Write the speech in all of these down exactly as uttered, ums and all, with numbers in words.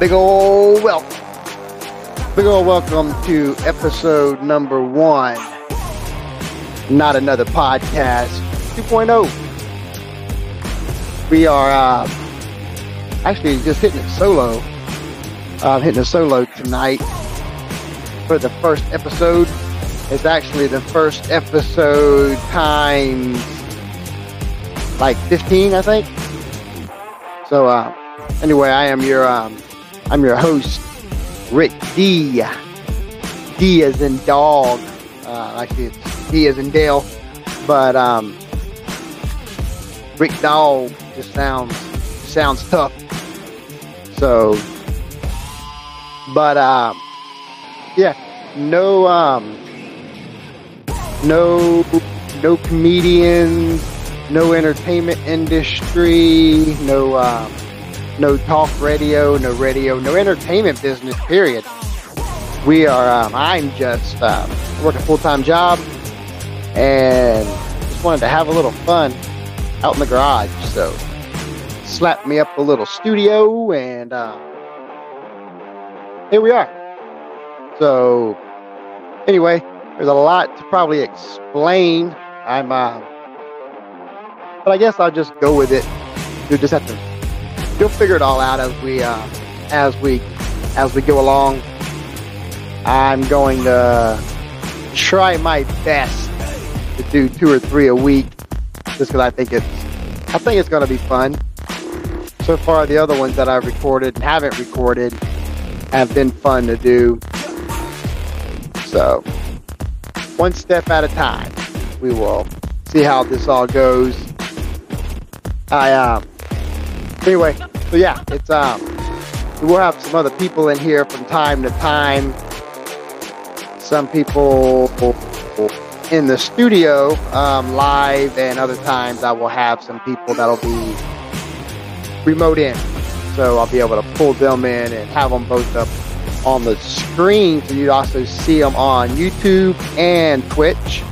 Big ol' welcome. Big ol' welcome to episode number one. Not Another Podcast two point oh. We are uh, actually just hitting it solo. I'm uh, hitting a solo tonight for the first episode. It's actually the first episode times like fifteen, I think. So uh, anyway, I am your um, I'm your host, Rick D. D as in dog. Uh, actually, it's D as in Dale, but um, Rick Dahl just sounds sounds tough. So. But, um, yeah, no, um, no, no comedians, no entertainment industry, no, um, no talk radio, no radio, no entertainment business, period. We are, um, I'm just, um, working a full-time job and just wanted to have a little fun out in the garage. So slapped me up a little studio and, um, here we are. So, anyway, there's a lot to probably explain. I'm, uh, but I guess I'll just go with it. You'll just have to, you'll figure it all out as we, uh, as we, as we go along. I'm going to try my best to do two or three a week, just because I think it's, I think it's going to be fun. So far, the other ones that I've recorded and haven't recorded have been fun to do. So, one step at a time. We will see how this all goes. I um. Anyway, so yeah, it's um. We'll have some other people in here from time to time. Some people in the studio, um, live, and other times I will have some people that'll be remote in. So I'll be able to pull them in and have them both up on the screen. So you'd also see them on YouTube and Twitch.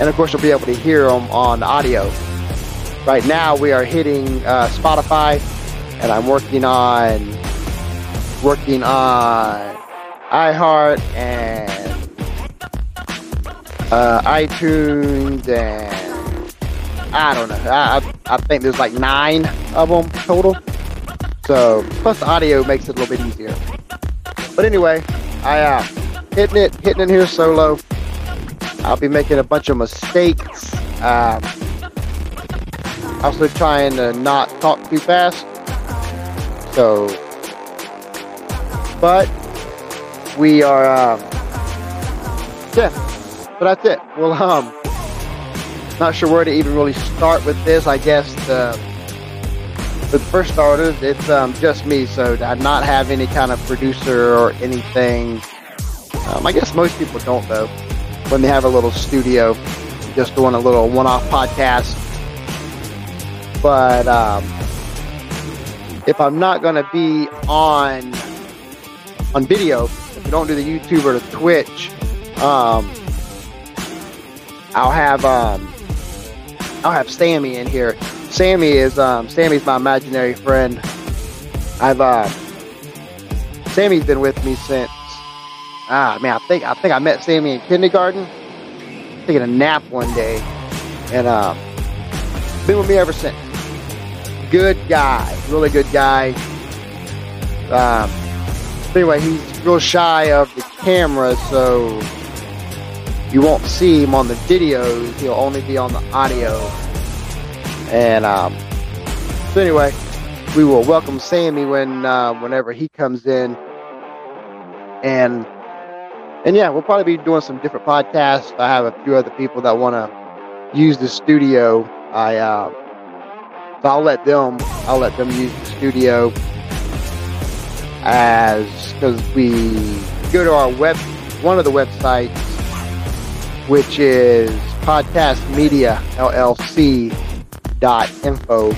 And of course, you'll be able to hear them on audio. Right now, we are hitting uh, Spotify. And I'm working on, working on iHeart and uh, iTunes and I don't know. I, I think there's like nine of them total. So, plus the audio makes it a little bit easier. But anyway, I, uh, hitting it, hitting it here solo. I'll be making a bunch of mistakes. Um, also trying to not talk too fast. So, but we are, um, yeah, but that's it. Well, um, not sure where to even really start with this. I guess the... But for starters, it's um, just me, so I not have any kind of producer or anything. Um, I guess most people don't, though, when they have a little studio, just doing a little one-off podcast. But um, if I'm not going to be on on video, if you don't do the YouTube or the Twitch, um, I'll have um, I'll have Sammy in here. Sammy is, um, Sammy's my imaginary friend. I've, uh, Sammy's been with me since, ah, man, I think, I think I met Sammy in kindergarten, taking a nap one day, and, um, been with me ever since. Good guy, really good guy. Um, anyway, he's real shy of the camera, so you won't see him on the videos, he'll only be on the audio. And, um, so anyway, we will welcome Sammy when, uh, whenever he comes in and, and yeah, we'll probably be doing some different podcasts. I have a few other people that want to use the studio. I, uh, so I'll let them, I'll let them use the studio as, cause we go to our web, one of the websites, which is podcast media l l c dot info.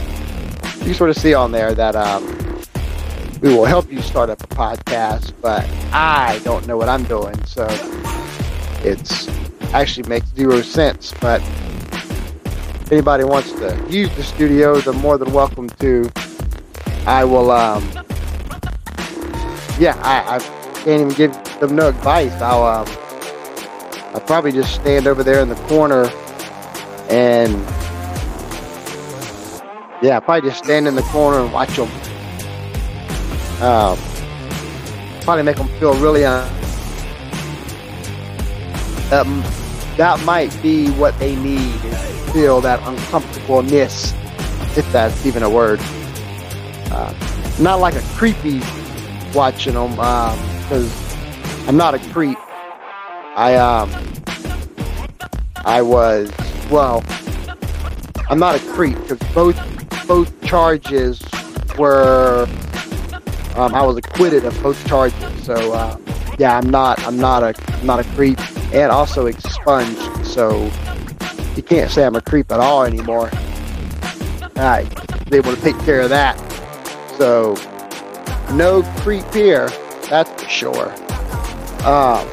You sort of see on there that um, we will help you start up a podcast, but I don't know what I'm doing, so it's actually makes zero sense. But if anybody wants to use the studio, they're more than welcome to. I will um, yeah, I, I can't even give them no advice. I'll, um, I'll probably just stand over there in the corner and, yeah, I'll probably just stand in the corner and watch them. Um, probably make them feel really un- that, that might be what they need, feel that uncomfortableness, if that's even a word. Uh, not like a creepy watching them, um, because I'm not a creep. I, um, I was, well, I'm not a creep, because both, both charges were, um, I was acquitted of both charges, so, uh, yeah, I'm not, I'm not a, I'm not a creep, and also expunged, so you can't say I'm a creep at all anymore. I was able to take care of that, so no creep here, that's for sure. Um,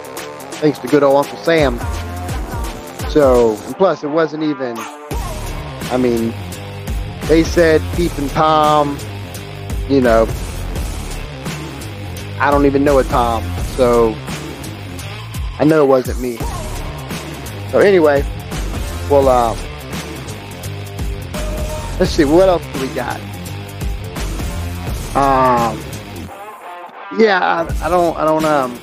thanks to good old Uncle Sam. So, and plus it wasn't even, I mean, they said Peeping Tom, you know, I don't even know a Tom, so I know it wasn't me. So anyway, well, um, let's see, what else do we got? Um, yeah, I, I don't, I don't, um,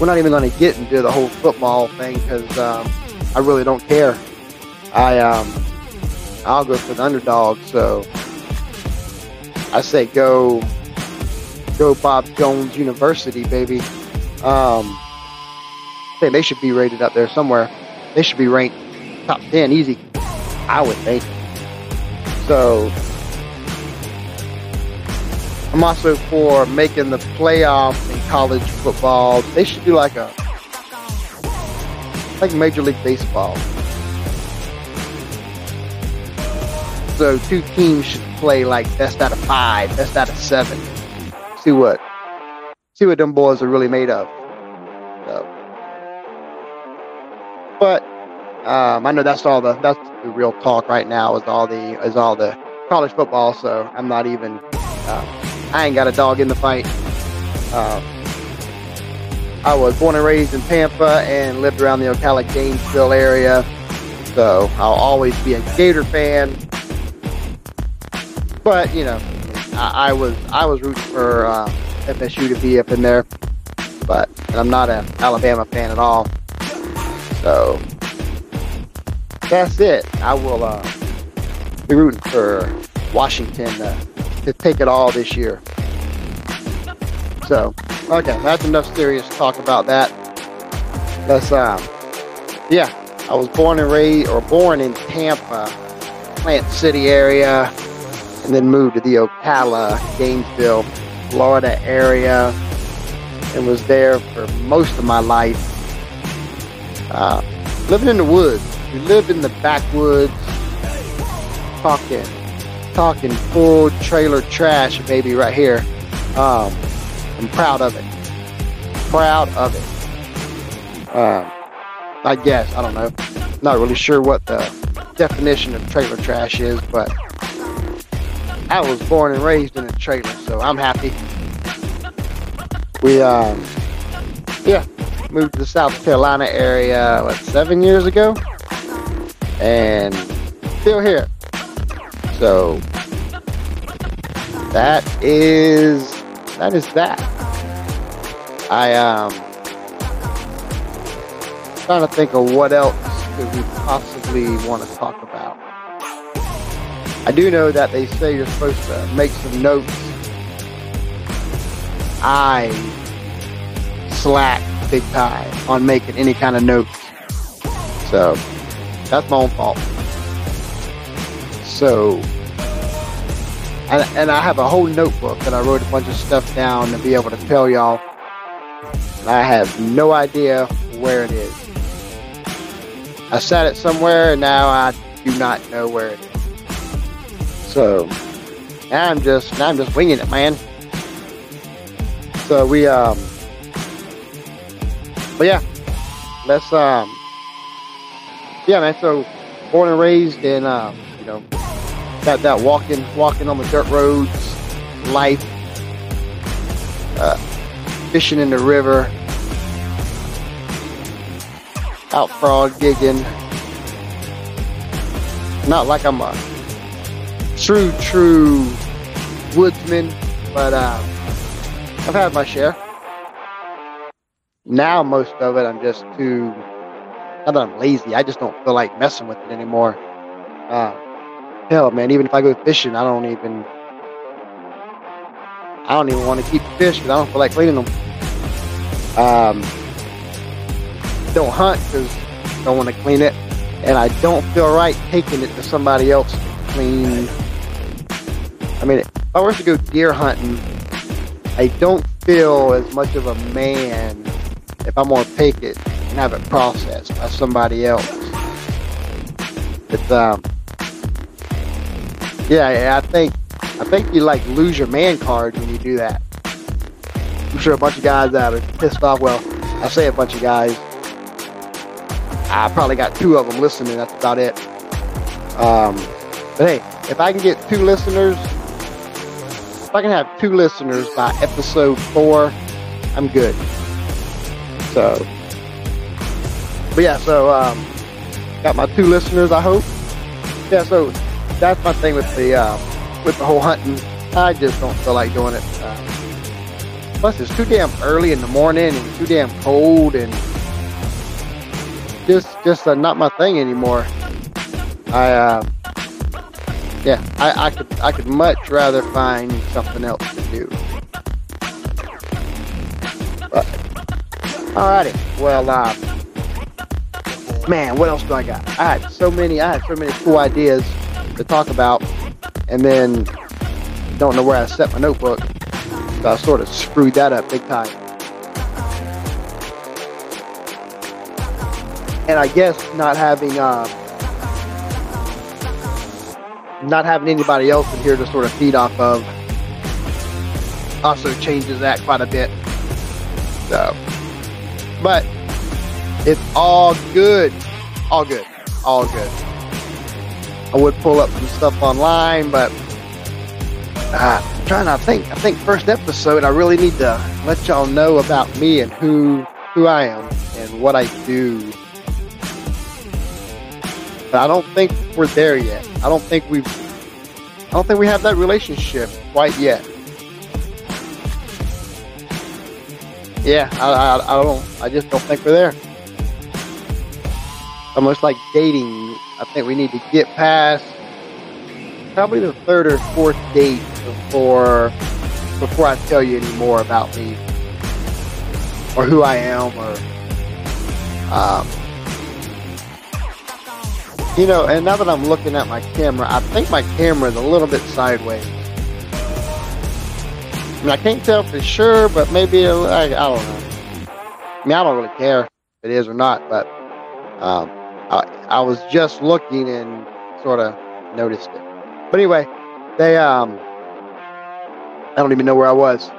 we're not even going to get into the whole football thing because um, I really don't care. I um, I'll go for the underdog, so I say go, go Bob Jones University, baby. Um, I think they should be rated up there somewhere. They should be ranked top ten easy, I would think. So I'm also for making the playoffs in college football. They should do like a, like Major League Baseball. So two teams should play like best out of five, best out of seven. See what, see what them boys are really made of. So, but um, I know that's all the, that's the real talk right now is all the, is all the college football. So I'm not even, uh, I ain't got a dog in the fight. Uh, I was born and raised in Tampa and lived around the Ocala Gainesville area. So I'll always be a Gator fan. But, you know, I, I was I was rooting for uh, F S U to be up in there. But and I'm not an Alabama fan at all. So that's it. I will uh, be rooting for Washington uh, to take it all this year. So, okay, that's enough serious talk about that. That's, um, yeah, I was born and raised, or born in Tampa, Plant City area, and then moved to the Ocala, Gainesville, Florida area, and was there for most of my life. Uh, living in the woods. We lived in the backwoods, talking, talking full trailer trash, baby, right here. Um, I'm proud of it. Proud of it. Um, I guess, I don't know. Not really sure what the definition of trailer trash is, but I was born and raised in a trailer, so I'm happy. We, um, yeah, moved to the South Carolina area, what, seven years ago? And still here. So that is that is that. I um trying to think of what else could we possibly want to talk about. I do know that they say you're supposed to make some notes. I slack big time on making any kind of notes. So that's my own fault. So, and, and I have a whole notebook that I wrote a bunch of stuff down to be able to tell y'all. And I have no idea where it is. I sat it somewhere, and now I do not know where it is. So, now I'm just, now I'm just winging it, man. So we, um, but yeah, let's, um, yeah, man. So, born and raised in, um, you know. That that walking walking on the dirt roads life. uh, fishing in the river, out frog gigging. Not like I'm a true, true woodsman, but uh, I've had my share. Now most of it, I'm just too, not that I'm lazy, I just don't feel like messing with it anymore. Uh, hell, man, even if I go fishing, I don't even, I don't even want to keep fish because I don't feel like cleaning them. Um, don't hunt because I don't want to clean it. And I don't feel right taking it to somebody else to clean. I mean, if I were to go deer hunting, I don't feel as much of a man if I'm going to take it and have it processed by somebody else. It's, um, yeah, I think, I think you like lose your man card when you do that. I'm sure a bunch of guys that are pissed off. Well, I say a bunch of guys. I probably got two of them listening. That's about it. Um, but hey, if I can get two listeners, if I can have two listeners by episode four, I'm good. So, but yeah, so, um, got my two listeners, I hope. Yeah, so that's my thing with the, uh, with the whole hunting. I just don't feel like doing it. Uh, plus it's too damn early in the morning and too damn cold and Just, just uh, not my thing anymore. I, uh, yeah, I, I could, I could much rather find something else to do. But, alrighty, well, uh, man, what else do I got? I had so many, I had so many cool ideas to talk about, and then don't know where I set my notebook, so I sort of screwed that up big time. And I guess not having uh, not having anybody else in here to sort of feed off of also changes that quite a bit. So, but it's all good, all good, all good. I would pull up some stuff online, but uh, I'm trying to think. I think first episode, I really need to let y'all know about me and who who I am and what I do. But I don't think we're there yet. I don't think we've, I don't think we have that relationship quite yet. Yeah, I, I, I don't, I just don't think we're there. Almost like dating. I think we need to get past probably the third or fourth date before, before I tell you any more about me or who I am or, um, you know, and now that I'm looking at my camera, I think my camera is a little bit sideways. I mean, I can't tell for sure, but maybe, I, I don't know. I mean, I don't really care if it is or not, but um, I, I was just looking and sort of noticed it. But anyway, they, um, I don't even know where I was.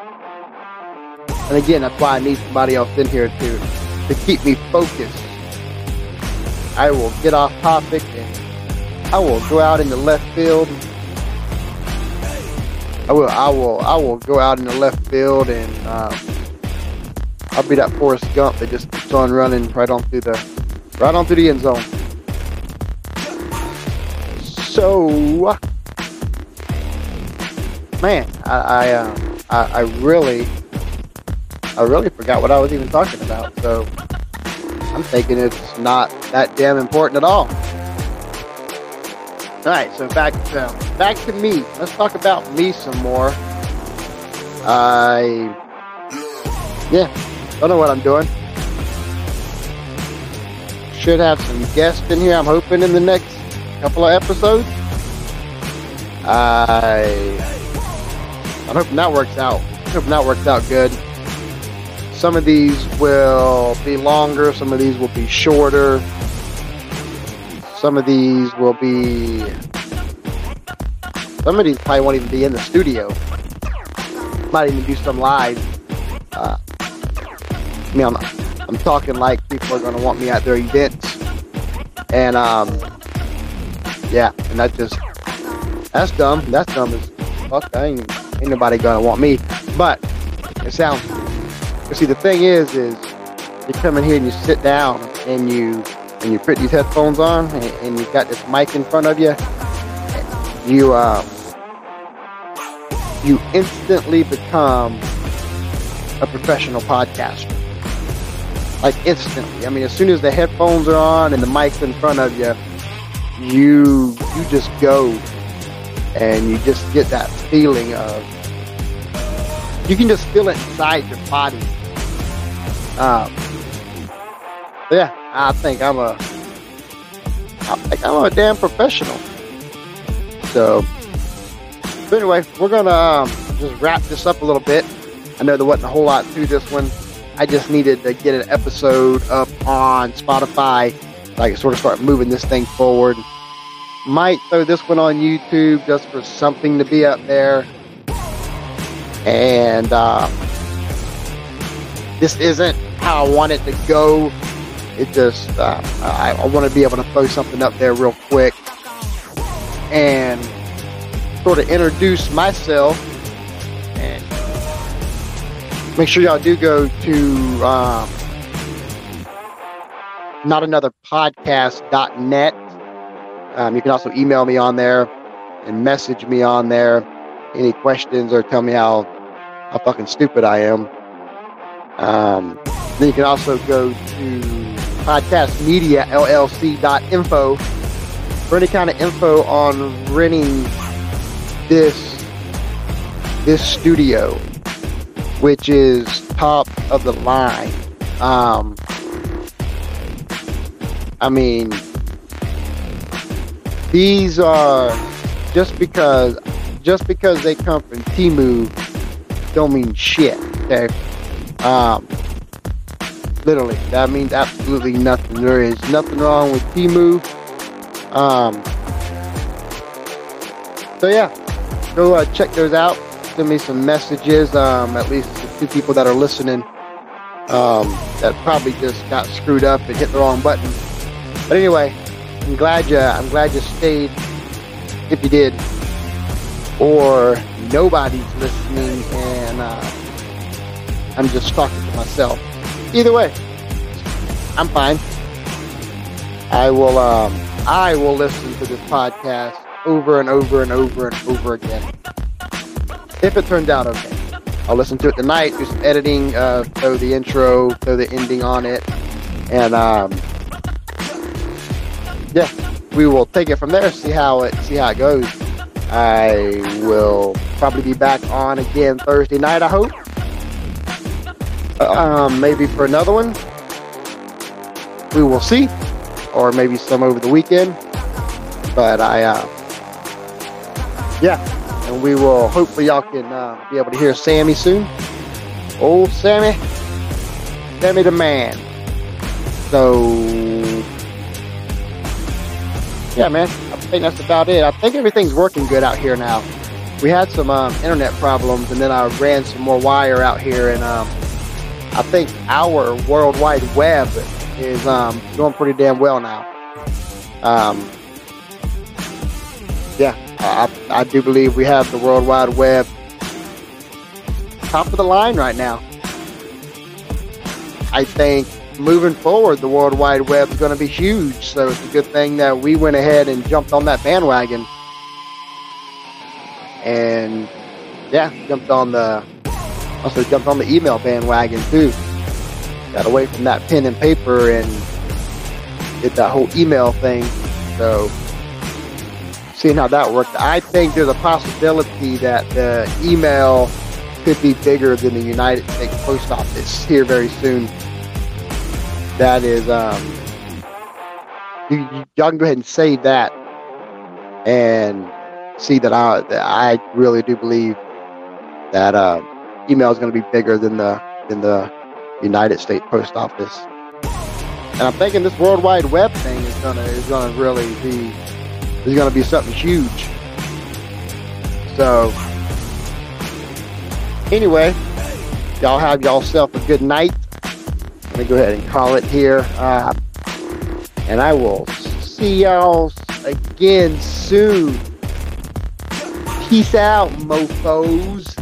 And again, that's why I need somebody else in here to, to keep me focused. I will get off topic and I will go out in the left field. I will, I will, I will go out in the left field and um, I'll be that Forrest Gump that just keeps on running right on through the, right on through the end zone. So, man, I, I, uh, I, I really, I really forgot what I was even talking about. So. I'm thinking it's not that damn important at all. All right, so back to, back to me. Let's talk about me some more. I, yeah, don't know what I'm doing. Should have some guests in here, I'm hoping, in the next couple of episodes. I, I'm hoping that works out. I'm hoping that works out good. Some of these will be longer. Some of these will be shorter. Some of these will be... Some of these probably won't even be in the studio. Might even do some live. Uh, I mean, I'm, I'm talking like people are going to want me at their events. And, um... yeah, and that just... That's dumb. That's dumb as fuck. I ain't, ain't nobody going to want me. But... It sounds good. But see, the thing is, is you come in here and you sit down and you and you put these headphones on and, and you've got this mic in front of you. You um, you instantly become a professional podcaster. Like instantly. I mean, as soon as the headphones are on and the mic's in front of you, you you just go and you just get that feeling of, you can just feel it inside your body. Um, yeah, I think I'm a, I think I'm a damn professional. So, but anyway, we're gonna um, just wrap this up a little bit. I know there wasn't a whole lot to this one. I just needed to get an episode up on Spotify so I could sort of start moving this thing forward. Might throw this one on YouTube just for something to be up there. And uh, this isn't how I want it to go. It just, uh, I, I want to be able to throw something up there real quick and sort of introduce myself. And make sure y'all do go to um, not another podcast dot net. Um, you can also email me on there and message me on there. Any questions or tell me how, how fucking stupid I am. Um, then you can also go to podcast media l l c dot info for any kind of info on renting this, this studio, which is top of the line. Um, I mean, these are just because just because they come from Temu don't mean shit. Okay, um, literally, that means absolutely nothing. There is nothing wrong with Temu. Um, so yeah, go uh, check those out. Send me some messages, um, at least the two people that are listening, um, that probably just got screwed up and hit the wrong button. But anyway, I'm glad you, I'm glad you stayed, if you did, or nobody's listening and uh, I'm just talking to myself. Either way, I'm fine. I will, um, I will listen to this podcast over and over and over and over again. If it turned out okay. I'll listen to it tonight, do some editing, uh, throw the intro, throw the ending on it, and um, yeah, we will take it from there, see how it see how it goes. I will probably be back on again Thursday night, I hope. Um, maybe for another one. We will see. Or maybe some over the weekend. But I, uh, yeah. And we will, hopefully y'all can uh, be able to hear Sammy soon. Old Sammy. Sammy the man. So, yeah, man. I think that's about it. I think everything's working good out here now. We had some um, internet problems, and then I ran some more wire out here. And um, I think our World Wide Web is um, doing pretty damn well now. Um, yeah. I, I do believe we have the World Wide Web top of the line right now. I think moving forward, the World Wide Web is going to be huge. So it's a good thing that we went ahead and jumped on that bandwagon. And yeah, jumped on the, also jumped on the email bandwagon too. Got away from that pen and paper and did that whole email thing. So, seeing how that worked, I think there's a possibility that the email could be bigger than the United States Post Office here very soon. That is, um, you, you, y'all can go ahead and say that and see that I, that I really do believe that uh, email is going to be bigger than the than the United States Post Office. And I'm thinking this World Wide Web thing is gonna is gonna really be. There's going to be something huge. So, anyway, y'all have y'allself a good night. Let me go ahead and call it here. Uh, and I will see y'all again soon. Peace out, mofos.